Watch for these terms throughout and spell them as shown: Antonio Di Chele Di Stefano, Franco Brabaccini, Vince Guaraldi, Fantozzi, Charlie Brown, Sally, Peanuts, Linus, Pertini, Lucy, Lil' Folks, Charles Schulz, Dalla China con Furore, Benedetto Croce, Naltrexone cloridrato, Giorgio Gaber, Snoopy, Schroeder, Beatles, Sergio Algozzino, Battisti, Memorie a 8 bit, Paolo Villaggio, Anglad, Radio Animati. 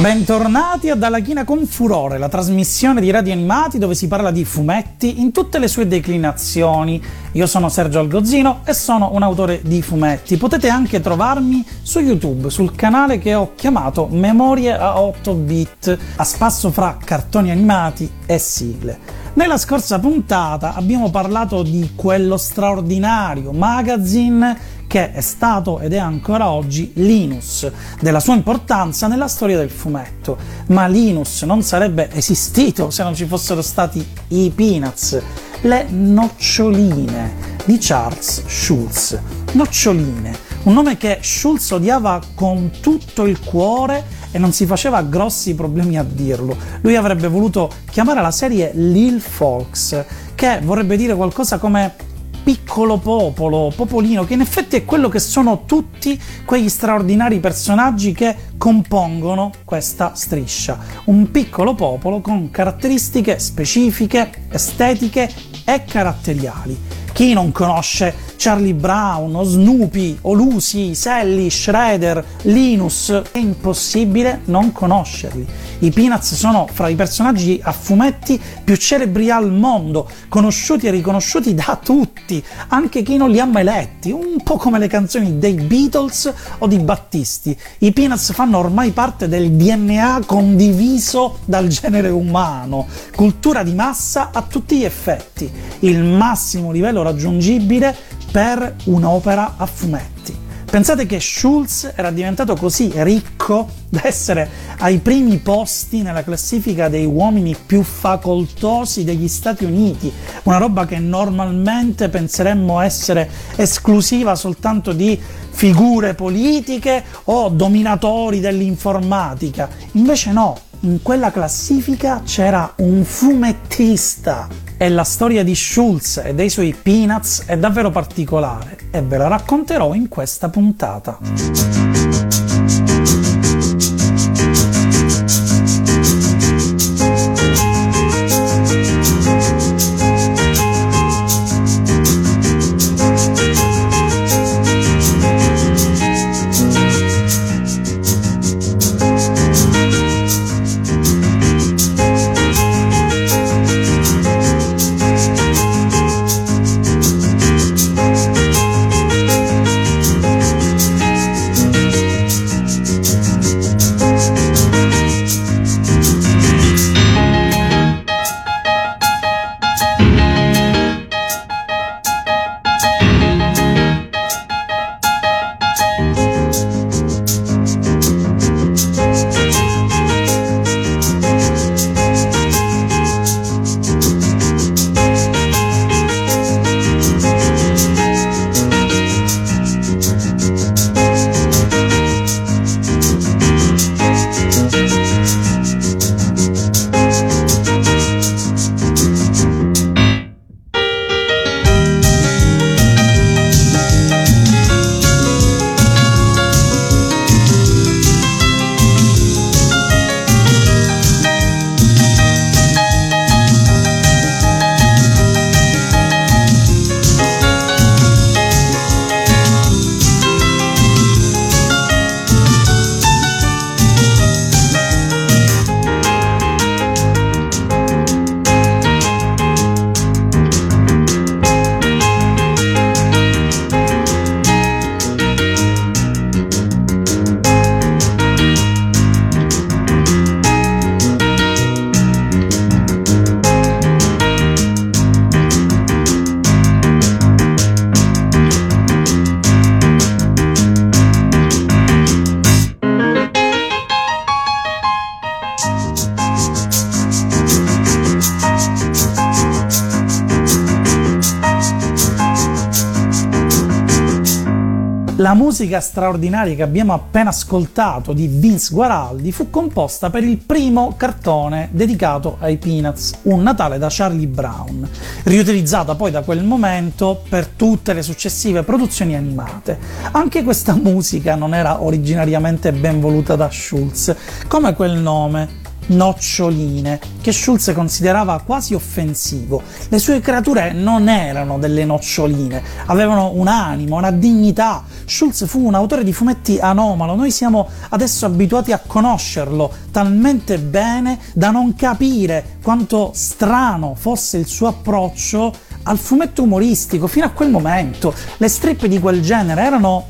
Bentornati a Dalla China con Furore, la trasmissione di Radio Animati dove si parla di fumetti in tutte le sue declinazioni. Io sono Sergio Algozzino e sono un autore di fumetti. Potete anche trovarmi su YouTube, sul canale che ho chiamato Memorie a 8 bit, a spasso fra cartoni animati e sigle. Nella scorsa puntata abbiamo parlato di quello straordinario magazine che è stato ed è ancora oggi Linus, della sua importanza nella storia del fumetto. Ma Linus non sarebbe esistito se non ci fossero stati i Peanuts, le noccioline di Charles Schulz. Noccioline, un nome che Schulz odiava con tutto il cuore e non si faceva grossi problemi a dirlo. Lui avrebbe voluto chiamare la serie Lil' Folks, che vorrebbe dire qualcosa come piccolo popolo, popolino, che in effetti è quello che sono tutti quegli straordinari personaggi che compongono questa striscia. Un piccolo popolo con caratteristiche specifiche, estetiche e caratteriali. Chi non conosce Charlie Brown, o Snoopy, o Lucy, Sally, Schroeder, Linus? È impossibile non conoscerli. I Peanuts sono fra i personaggi a fumetti più celebri al mondo, conosciuti e riconosciuti da tutti, anche chi non li ha mai letti, un po' come le canzoni dei Beatles o di Battisti. I Peanuts fanno ormai parte del DNA condiviso dal genere umano, cultura di massa a tutti gli effetti, il massimo livello raggiungibile per un'opera a fumetti. Pensate che Schulz era diventato così ricco da essere ai primi posti nella classifica dei uomini più facoltosi degli Stati Uniti, una roba che normalmente penseremmo essere esclusiva soltanto di figure politiche o dominatori dell'informatica. Invece no, in quella classifica c'era un fumettista. E la storia di Schulz e dei suoi Peanuts è davvero particolare e ve la racconterò in questa puntata. La musica straordinaria che abbiamo appena ascoltato di Vince Guaraldi fu composta per il primo cartone dedicato ai Peanuts, Un Natale da Charlie Brown, riutilizzata poi da quel momento per tutte le successive produzioni animate. Anche questa musica non era originariamente ben voluta da Schulz, come quel nome. noccioline, che Schulz considerava quasi offensivo. Le sue creature non erano delle noccioline, avevano un'anima, una dignità. Schulz fu un autore di fumetti anomalo, noi siamo adesso abituati a conoscerlo talmente bene da non capire quanto strano fosse il suo approccio al fumetto umoristico. Fino a quel momento le strippe di quel genere erano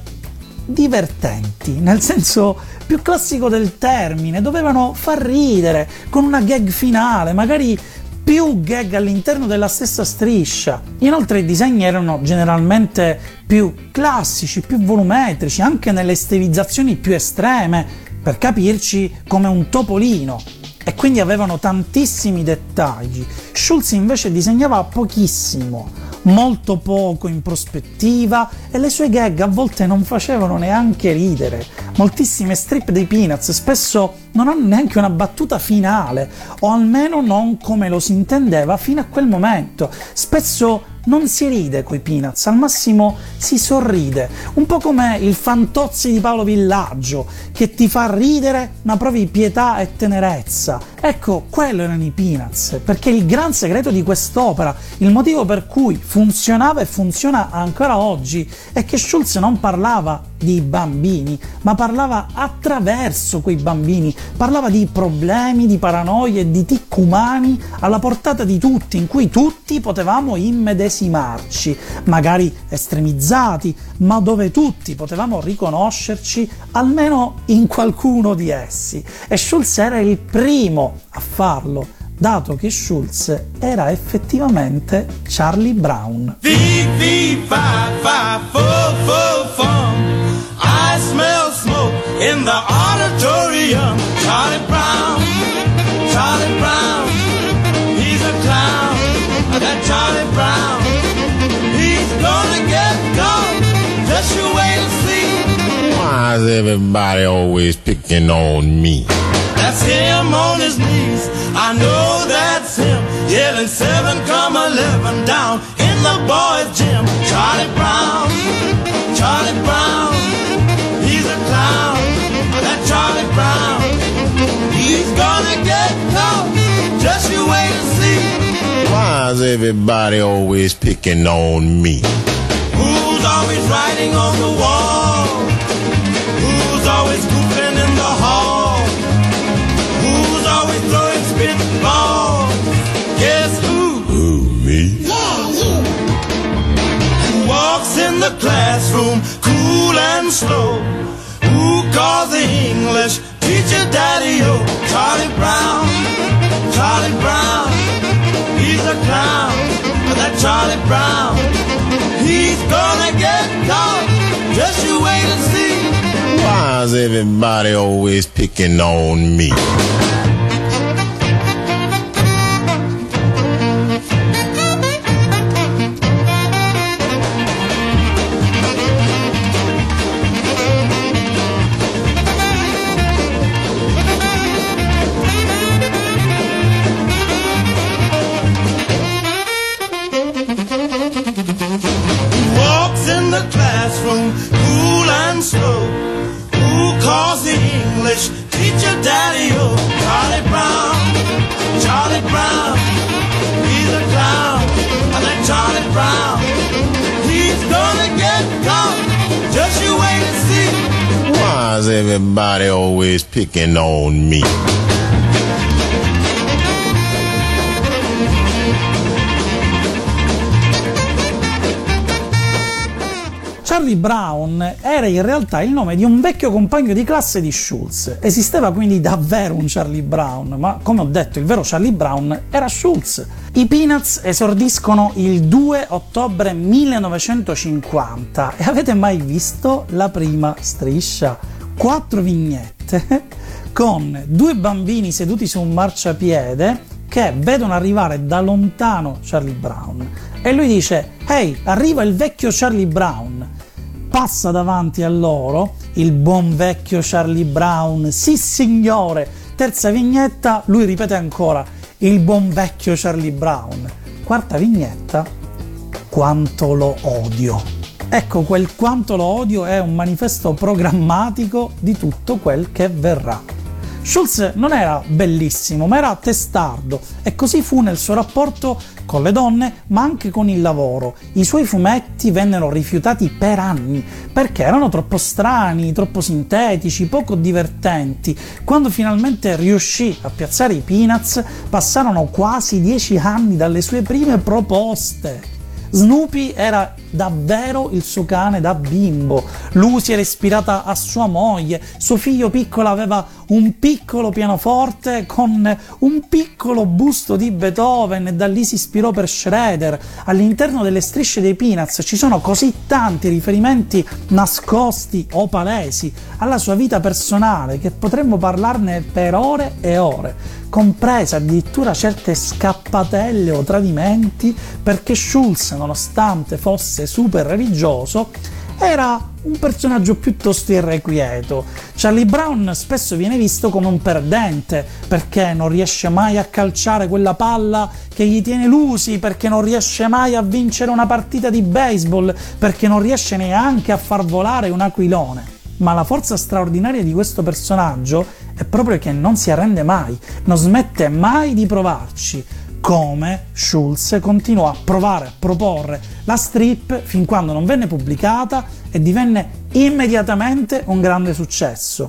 divertenti, nel senso più classico del termine, dovevano far ridere con una gag finale, magari più gag all'interno della stessa striscia. Inoltre i disegni erano generalmente più classici, più volumetrici, anche nelle stilizzazioni più estreme, per capirci come un topolino, e quindi avevano tantissimi dettagli. Schulz invece disegnava pochissimo, molto poco in prospettiva, e le sue gag a volte non facevano neanche ridere. Moltissime strip dei Peanuts spesso non hanno neanche una battuta finale, o almeno non come lo si intendeva fino a quel momento. Spesso non si ride coi Peanuts, al massimo si sorride, un po' come il Fantozzi di Paolo Villaggio, che ti fa ridere ma provi pietà e tenerezza. Ecco, quello erano i Peanuts, perché il gran segreto di quest'opera, il motivo per cui funzionava e funziona ancora oggi, è che Schulz non parlava di bambini, ma parlava attraverso quei bambini, parlava di problemi, di paranoie, di tic umani alla portata di tutti, in cui tutti potevamo immedesimarci, magari estremizzati, ma dove tutti potevamo riconoscerci almeno in qualcuno di essi. E Schulz era il primo a farlo, dato che Schulz era effettivamente Charlie Brown. I smell smoke in the auditorium. Charlie Brown, Charlie Brown, he's a clown. That Charlie Brown, he's gonna get gone. Just you wait and see. Why is everybody always picking on me? That's him on his knees. I know that's him. Yelling 7,11 down in the boys' gym. Charlie Brown, Charlie Brown. Charlie Brown, he's gonna get caught. Just you wait and see. Why is everybody always picking on me? Who's always writing on the wall? Who's always goofing in the hall? Who's always throwing spitballs? Guess who? Who, me? Yeah, you. Who walks in the classroom cool and slow? Who calls the English teacher daddy-o? Charlie Brown, Charlie Brown, he's a clown. That Charlie Brown, he's gonna get caught. Just you wait and see. Why is everybody always picking on me? Everybody always picking on me. Charlie Brown era in realtà il nome di un vecchio compagno di classe di Schulz. Esisteva quindi davvero un Charlie Brown, ma come ho detto il vero Charlie Brown era Schulz. I Peanuts esordiscono il 2 ottobre 1950 e avete mai visto la prima striscia? 4 vignette con 2 bambini seduti su un marciapiede che vedono arrivare da lontano Charlie Brown e lui dice: "Ehi, arriva il vecchio Charlie Brown". Passa davanti a loro il buon vecchio Charlie Brown. "Sì, signore". Terza vignetta, lui ripete ancora il buon vecchio Charlie Brown. Quarta vignetta, quanto lo odio. Ecco, quel quanto lo odio è un manifesto programmatico di tutto quel che verrà. Schulz non era bellissimo, ma era testardo, e così fu nel suo rapporto con le donne, ma anche con il lavoro. I suoi fumetti vennero rifiutati per anni, perché erano troppo strani, troppo sintetici, poco divertenti. Quando finalmente riuscì a piazzare i Peanuts, passarono quasi 10 anni dalle sue prime proposte. Snoopy era davvero il suo cane da bimbo, Lucy era ispirata a sua moglie, suo figlio piccolo aveva un piccolo pianoforte con un piccolo busto di Beethoven, e da lì si ispirò per Schroeder. All'interno delle strisce dei Peanuts ci sono così tanti riferimenti nascosti o palesi alla sua vita personale che potremmo parlarne per ore e ore, comprese addirittura certe scappatelle o tradimenti, perché Schulz, nonostante fosse super religioso, era un personaggio piuttosto irrequieto. Charlie Brown spesso viene visto come un perdente, perché non riesce mai a calciare quella palla che gli tiene Lucy, perché non riesce mai a vincere una partita di baseball, perché non riesce neanche a far volare un aquilone. Ma la forza straordinaria di questo personaggio è proprio che non si arrende mai, non smette mai di provarci, come Schulz continuò a provare a proporre la strip fin quando non venne pubblicata e divenne immediatamente un grande successo.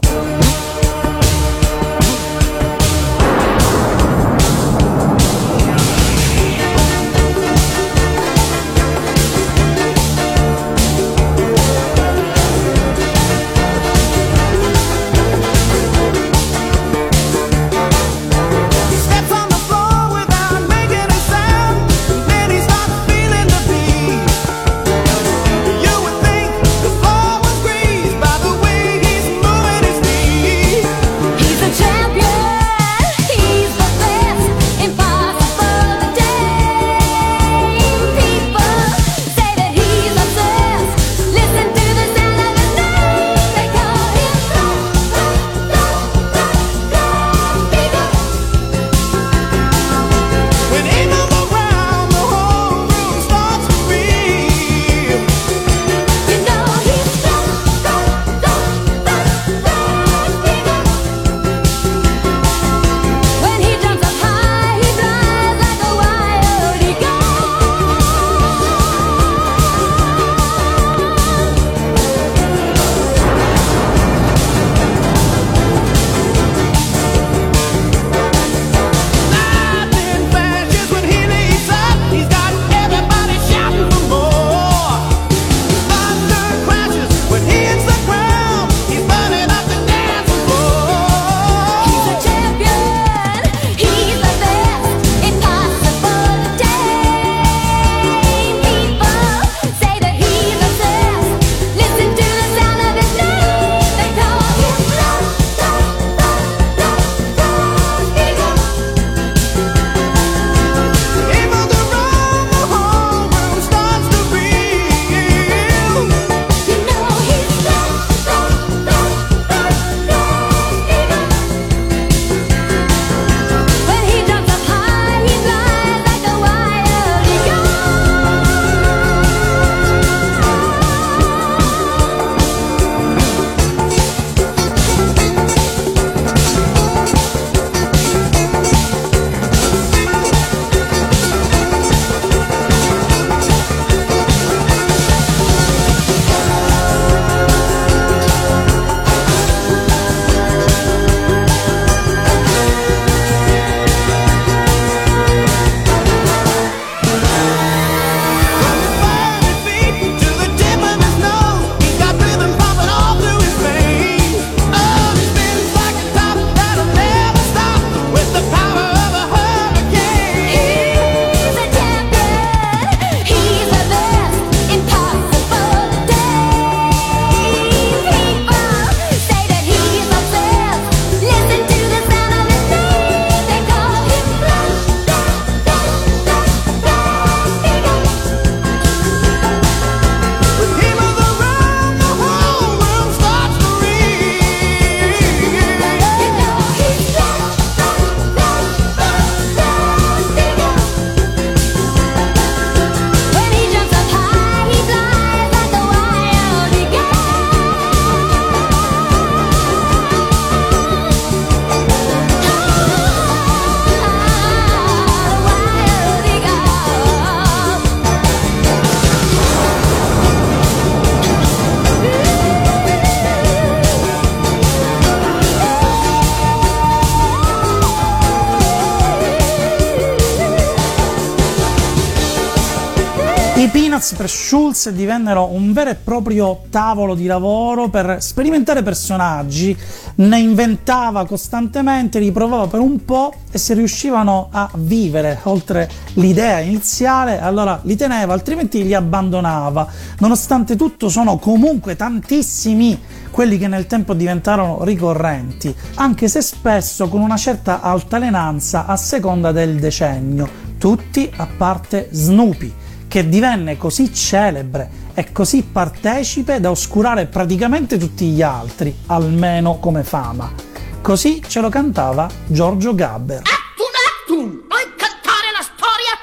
I Peanuts per Schulz divennero un vero e proprio tavolo di lavoro per sperimentare personaggi, ne inventava costantemente, li provava per un po' e se riuscivano a vivere oltre l'idea iniziale allora li teneva, altrimenti li abbandonava. Nonostante tutto sono comunque tantissimi quelli che nel tempo diventarono ricorrenti, anche se spesso con una certa altalenanza a seconda del decennio, tutti a parte Snoopy, che divenne così celebre e così partecipe da oscurare praticamente tutti gli altri, almeno come fama. Così ce lo cantava Giorgio Gaber. Attun, attun! Vuoi cantare la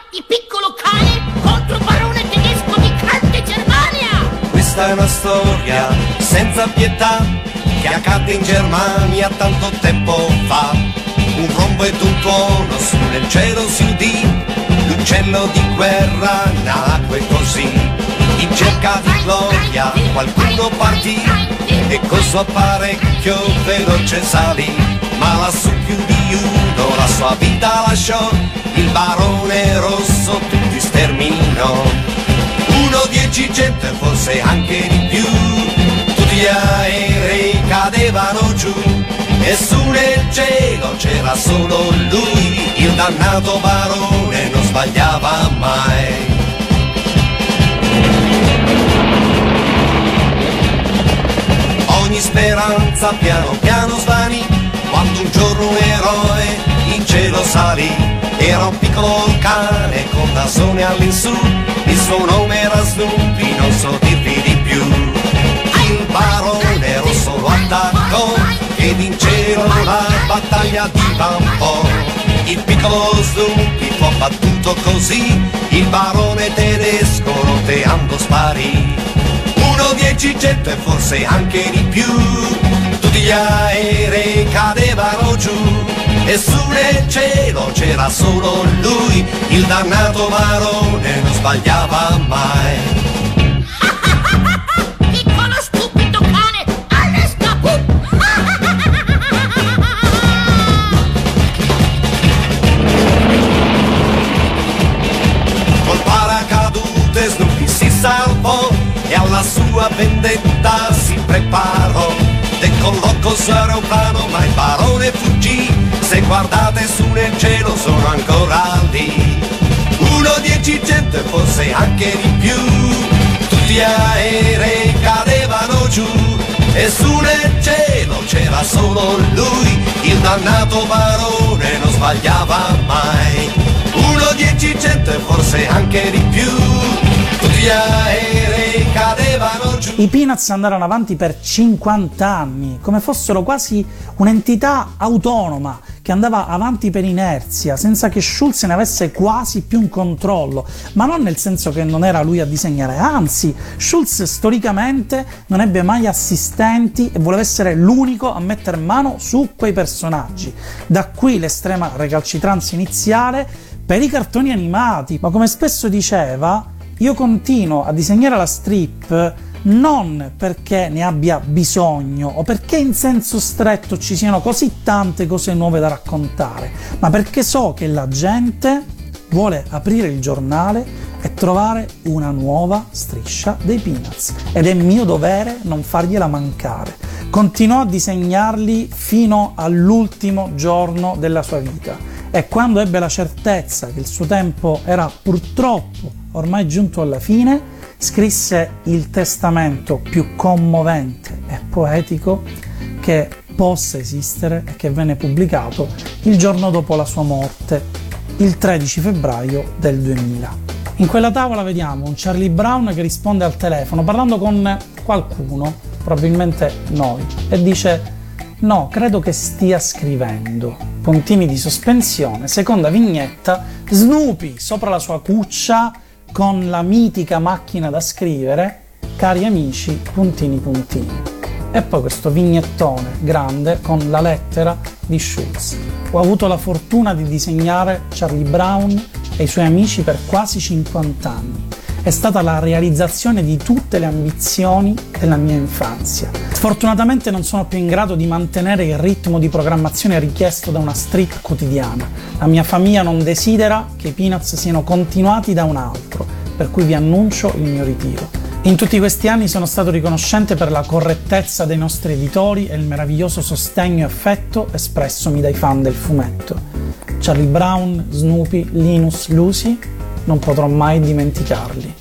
storia di piccolo cane contro un barone tedesco di grande Germania? Questa è una storia senza pietà che accadde in Germania tanto tempo fa. Un rombo ed un tuono sul cielo si udì, l'uccello di guerra nacque così, in cerca di gloria qualcuno partì e col suo apparecchio veloce salì, ma lassù più di uno la sua vita lasciò, il barone rosso tutti sterminò. 1, 10 gente, forse anche di più, tutti gli aerei cadevano giù e su nel cielo c'era solo lui, il dannato barone non sbagliava mai. Ogni speranza piano piano svanì, quando un giorno un eroe in cielo salì, era un piccolo cane con nasone all'insù, il suo nome era Snoopy, non so dirvi di più. Il barone rosso lo attaccò ed in cielo la battaglia divampò, il piccolo Snoopy fu abbattuto così, il barone tedesco roteando sparì. 1, 10 gente, forse anche di più, tutti gli aerei cadevano giù e su nel cielo c'era solo lui, il dannato barone non sbagliava mai. La sua vendetta si preparò, decollò col suo aeroplano ma il barone fuggì, se guardate su nel cielo sono ancora lì. 1, 10 gente, forse anche di più, tutti gli aerei cadevano giù e su nel cielo c'era solo lui, il dannato barone non sbagliava mai. 1, 10 gente, forse anche di più, tutti gli aerei cadevano giù. I Peanuts andarono avanti per 50 anni, come fossero quasi un'entità autonoma che andava avanti per inerzia, senza che Schulz ne avesse quasi più un controllo, ma non nel senso che non era lui a disegnare, anzi, Schulz storicamente non ebbe mai assistenti e voleva essere l'unico a mettere mano su quei personaggi. Da qui l'estrema recalcitranza iniziale per i cartoni animati, ma come spesso diceva, io continuo a disegnare la strip non perché ne abbia bisogno o perché in senso stretto ci siano così tante cose nuove da raccontare, ma perché so che la gente vuole aprire il giornale e trovare una nuova striscia dei Peanuts ed è mio dovere non fargliela mancare. Continuò a disegnarli fino all'ultimo giorno della sua vita e quando ebbe la certezza che il suo tempo era purtroppo ormai giunto alla fine, scrisse il testamento più commovente e poetico che possa esistere e che venne pubblicato il giorno dopo la sua morte, il 13 febbraio del 2000. In quella tavola vediamo un Charlie Brown che risponde al telefono parlando con qualcuno, probabilmente noi, e dice «No, credo che stia scrivendo». Puntini di sospensione, seconda vignetta, Snoopy sopra la sua cuccia con la mitica macchina da scrivere, cari amici, puntini puntini. E poi questo vignettone grande con la lettera di Schulz. Ho avuto la fortuna di disegnare Charlie Brown e i suoi amici per quasi 50 anni. È stata la realizzazione di tutte le ambizioni della mia infanzia. Sfortunatamente non sono più in grado di mantenere il ritmo di programmazione richiesto da una strip quotidiana. La mia famiglia non desidera che i Peanuts siano continuati da un altro. per cui vi annuncio il mio ritiro. In tutti questi anni sono stato riconoscente per la correttezza dei nostri editori e il meraviglioso sostegno e affetto espressomi dai fan del fumetto. Charlie Brown, Snoopy, Linus, Lucy, non potrò mai dimenticarli.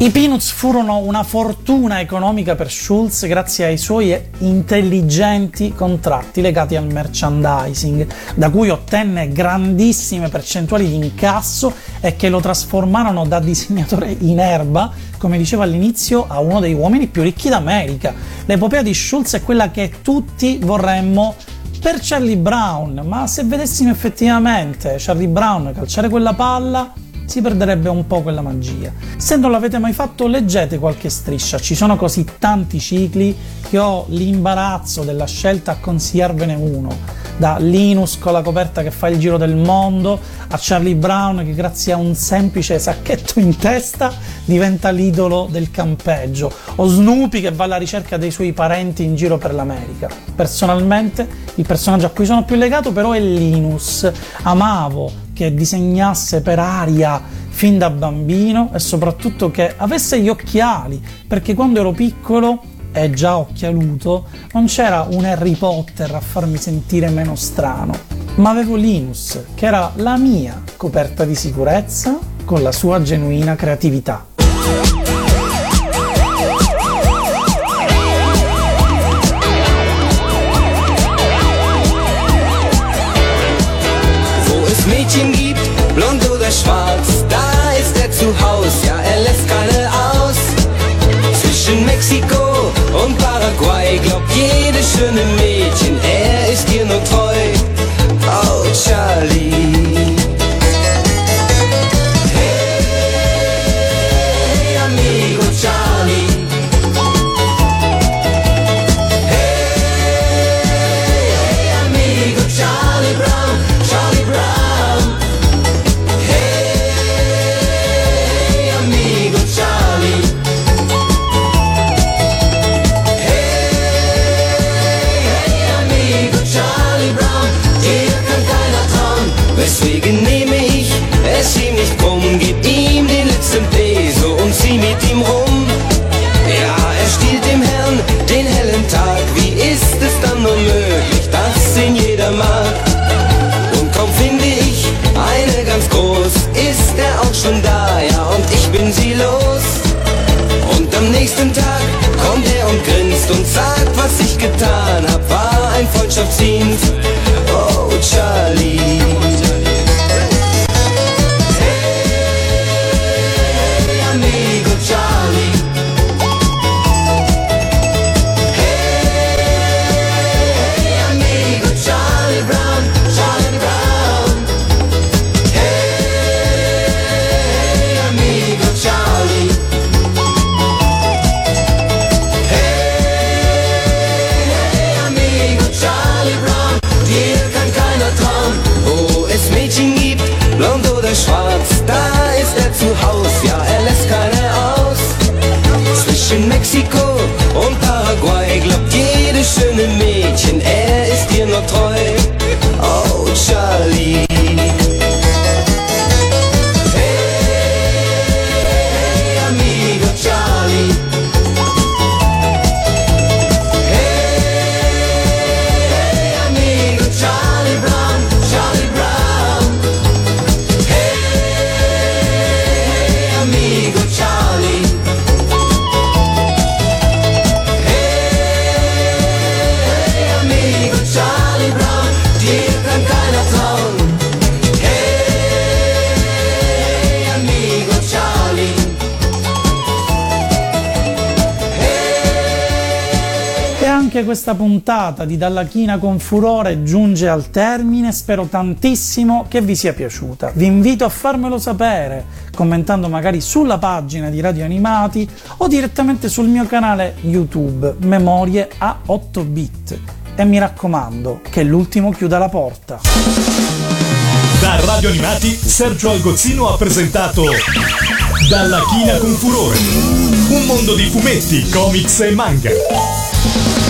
I Peanuts furono una fortuna economica per Schulz grazie ai suoi intelligenti contratti legati al merchandising, da cui ottenne grandissime percentuali di incasso e che lo trasformarono da disegnatore in erba, come dicevo all'inizio, a uno dei uomini più ricchi d'America. L'epopea di Schulz è quella che tutti vorremmo per Charlie Brown, ma se vedessimo effettivamente Charlie Brown calciare quella palla, si perderebbe un po' quella magia. Se non l'avete mai fatto, leggete qualche striscia, ci sono così tanti cicli che ho l'imbarazzo della scelta a consigliarvene uno, da Linus con la coperta che fa il giro del mondo, a Charlie Brown che grazie a un semplice sacchetto in testa diventa l'idolo del campeggio, o Snoopy che va alla ricerca dei suoi parenti in giro per l'America. Personalmente il personaggio a cui sono più legato però è Linus, amavo che disegnasse per aria fin da bambino e soprattutto che avesse gli occhiali, perché quando ero piccolo e già occhialuto non c'era un Harry Potter a farmi sentire meno strano, ma avevo Linus che era la mia coperta di sicurezza con la sua genuina creatività. Wo es Mädchen gibt, blond oder schwarz, da ist zu Haus, ja lässt keine aus. Zwischen Mexiko und Paraguay glaubt jedes schöne Mädchen, ist dir nur treu. Oh Charlie, hey amigo Charlie, hey amigo Charlie Brown, Charlie Brown, hey amigo Charlie. Deswegen nehme ich es ihm nicht krumm, gib ihm den letzten Peso und zieh mit ihm rum. Ja, stiehlt dem Herrn den hellen Tag, wie ist es dann nur möglich, dass ihn jeder mag? Und kaum finde ich eine ganz groß, ist auch schon da, ja, und ich bin sie los. Und am nächsten Tag kommt und grinst und sagt, was ich getan hab, war ein Freundschaftsdienst. Oh Charlie. Schwarz, da ist zu Haus, ja, lässt keine aus. Zwischen Mexiko und Paraguay glaubt jedes schöne Mädchen, ist dir nur treu. Oh Charlie. Questa puntata di Dalla China con Furore giunge al termine, spero tantissimo che vi sia piaciuta. Vi invito a farmelo sapere, commentando magari sulla pagina di Radio Animati o direttamente sul mio canale YouTube, Memorie a 8 bit. E mi raccomando, che l'ultimo chiuda la porta. Da Radio Animati, Sergio Algozzino ha presentato Dalla China con Furore, un mondo di fumetti, comics e manga.